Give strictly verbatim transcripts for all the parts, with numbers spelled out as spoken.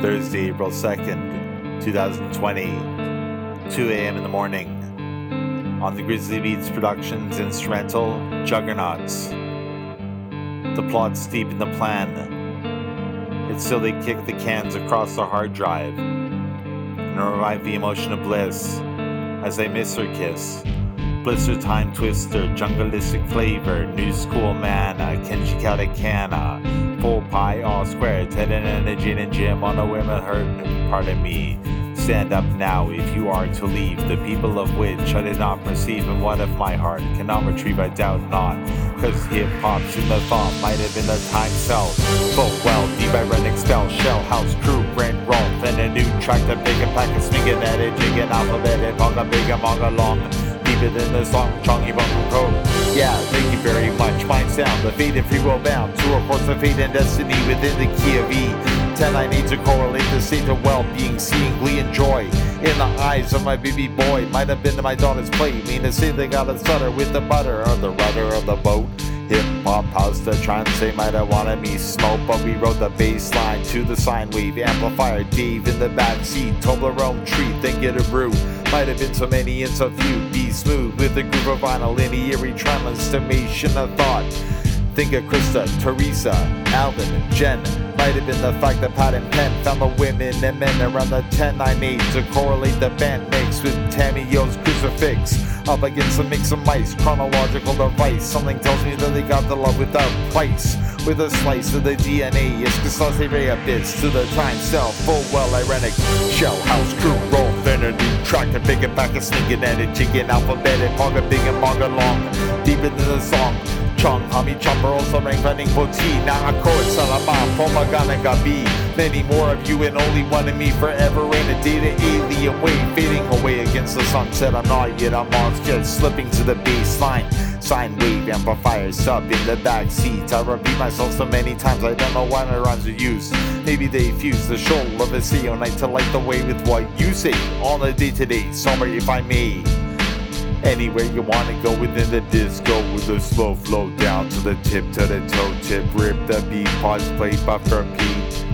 Thursday, April second, twenty twenty, two a.m. in the morning, on the Grizzly Beats Productions instrumental Juggernauts. The plot's deep in the plan. It's still they kick the cans across the hard drive and revive the emotion of bliss as they miss her kiss. Blister Time Twister, Jungleistic Flavor, New School Mana, Kenchikata Cana, Full Pie, All Square, Ted and Energy and Jim on a women hurt, pardon me. Stand up now if you are to leave, the people of which I did not perceive, and what if my heart cannot retrieve, I doubt not, cause hip-hop's in the thought, might have been a time cell, full well, deep I run expel, shell house, crew, rent, roll, then a new track to pick and pack, a swing and edit, jig and alphabet, and manga, big and manga long. In the song Chongy Bong Pro. Yeah, thank you very much. My sound, the fate and free will bound to a force of fate and destiny within the key of E. Ten I need to correlate the state of well-being, seeing glee and joy in the eyes of my baby boy. Might have been to my daughter's play. Mean to say they got a stutter with the butter of the rudder of the boat. Hip-hop house, the trance, they might have wanted me smoke, but we rode the bass line to the sine wave amplifier. Dave in the backseat, Toblerone treat, then get a brew. Might have been so many and so few. Be smooth with a groove of vinyl, linear transformation of thought. Think of Krista, Teresa, Alvin, Jen. Might have been the fact that Pat and Penn found the women and men around the ten I made to correlate the band mix with Tammy O's crucifix. Up against a mix of mice, chronological device. Something tells me that they got the love without price. With a slice of the D N A, it's Gustav's Erea bits to the time cell. Full well ironic, shell house crew roll, then a new track to pick it back and sneak it at it. Chicken alphabet and manga big and manga long. Deep into the song. Chong, Hami, Chopper, also rank running for T. Now I call it Salama, Pomagana, Gabi. Many more of you and only one of me forever. Ain't a data alien way, fading away against the sunset. I'm not yet, I'm on yet, slipping to the baseline. Sine wave, amplifier, sub in the backseat. I repeat myself so many times, I don't know why my rhymes are used. Maybe they fuse the shoal of a C O nineteen to light the way with what you say. On a day to day, somewhere if I may. Anywhere you wanna go within the disco with a slow flow down to the tip, to the toe tip, rip the beat, pause, play, buffer, beat.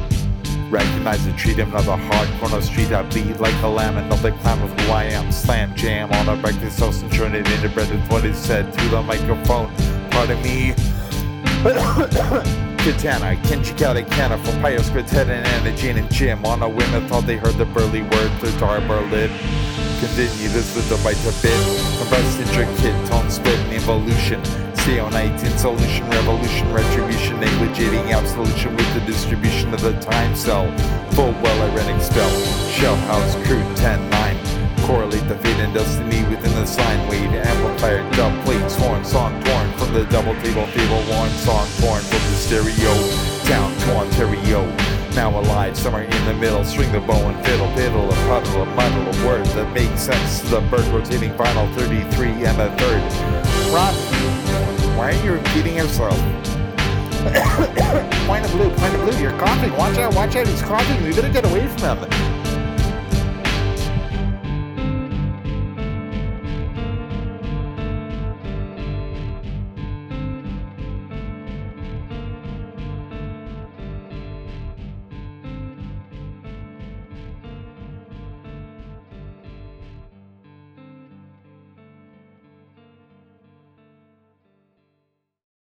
Recognize the treat of another hard corner street. I bleed like a lamb and know the clam of who I am. Slam jam on a breakfast house and turn it into bread with what is said through the microphone. Pardon me. Katana, Kenchikata Cana, from Pios, Ted and Anna, Jane and Jim. On a whim, I thought they heard the burly word, the tar lid. Continue this with the bite to bit. Compressed intricate, tone split, and evolution. C O nineteen solution, revolution, retribution, negligating absolution with the distribution of the time cell. Full well ironic spell. Shell house crew ten nine. Correlate the fate and destiny within the sine wave. Amplifier, dub plates, horn, song torn from the double table fable worn song torn from the stereo down to Ontario. Now alive, somewhere in the middle, string the bow and fiddle, piddle, a puddle, a muddle, a word that makes sense to the bird rotating vinyl thirty-three and a third. Rob, why are you repeating yourself? Point of blue, point of blue, you're coughing, watch out, watch out, he's coughing, we better get away from him.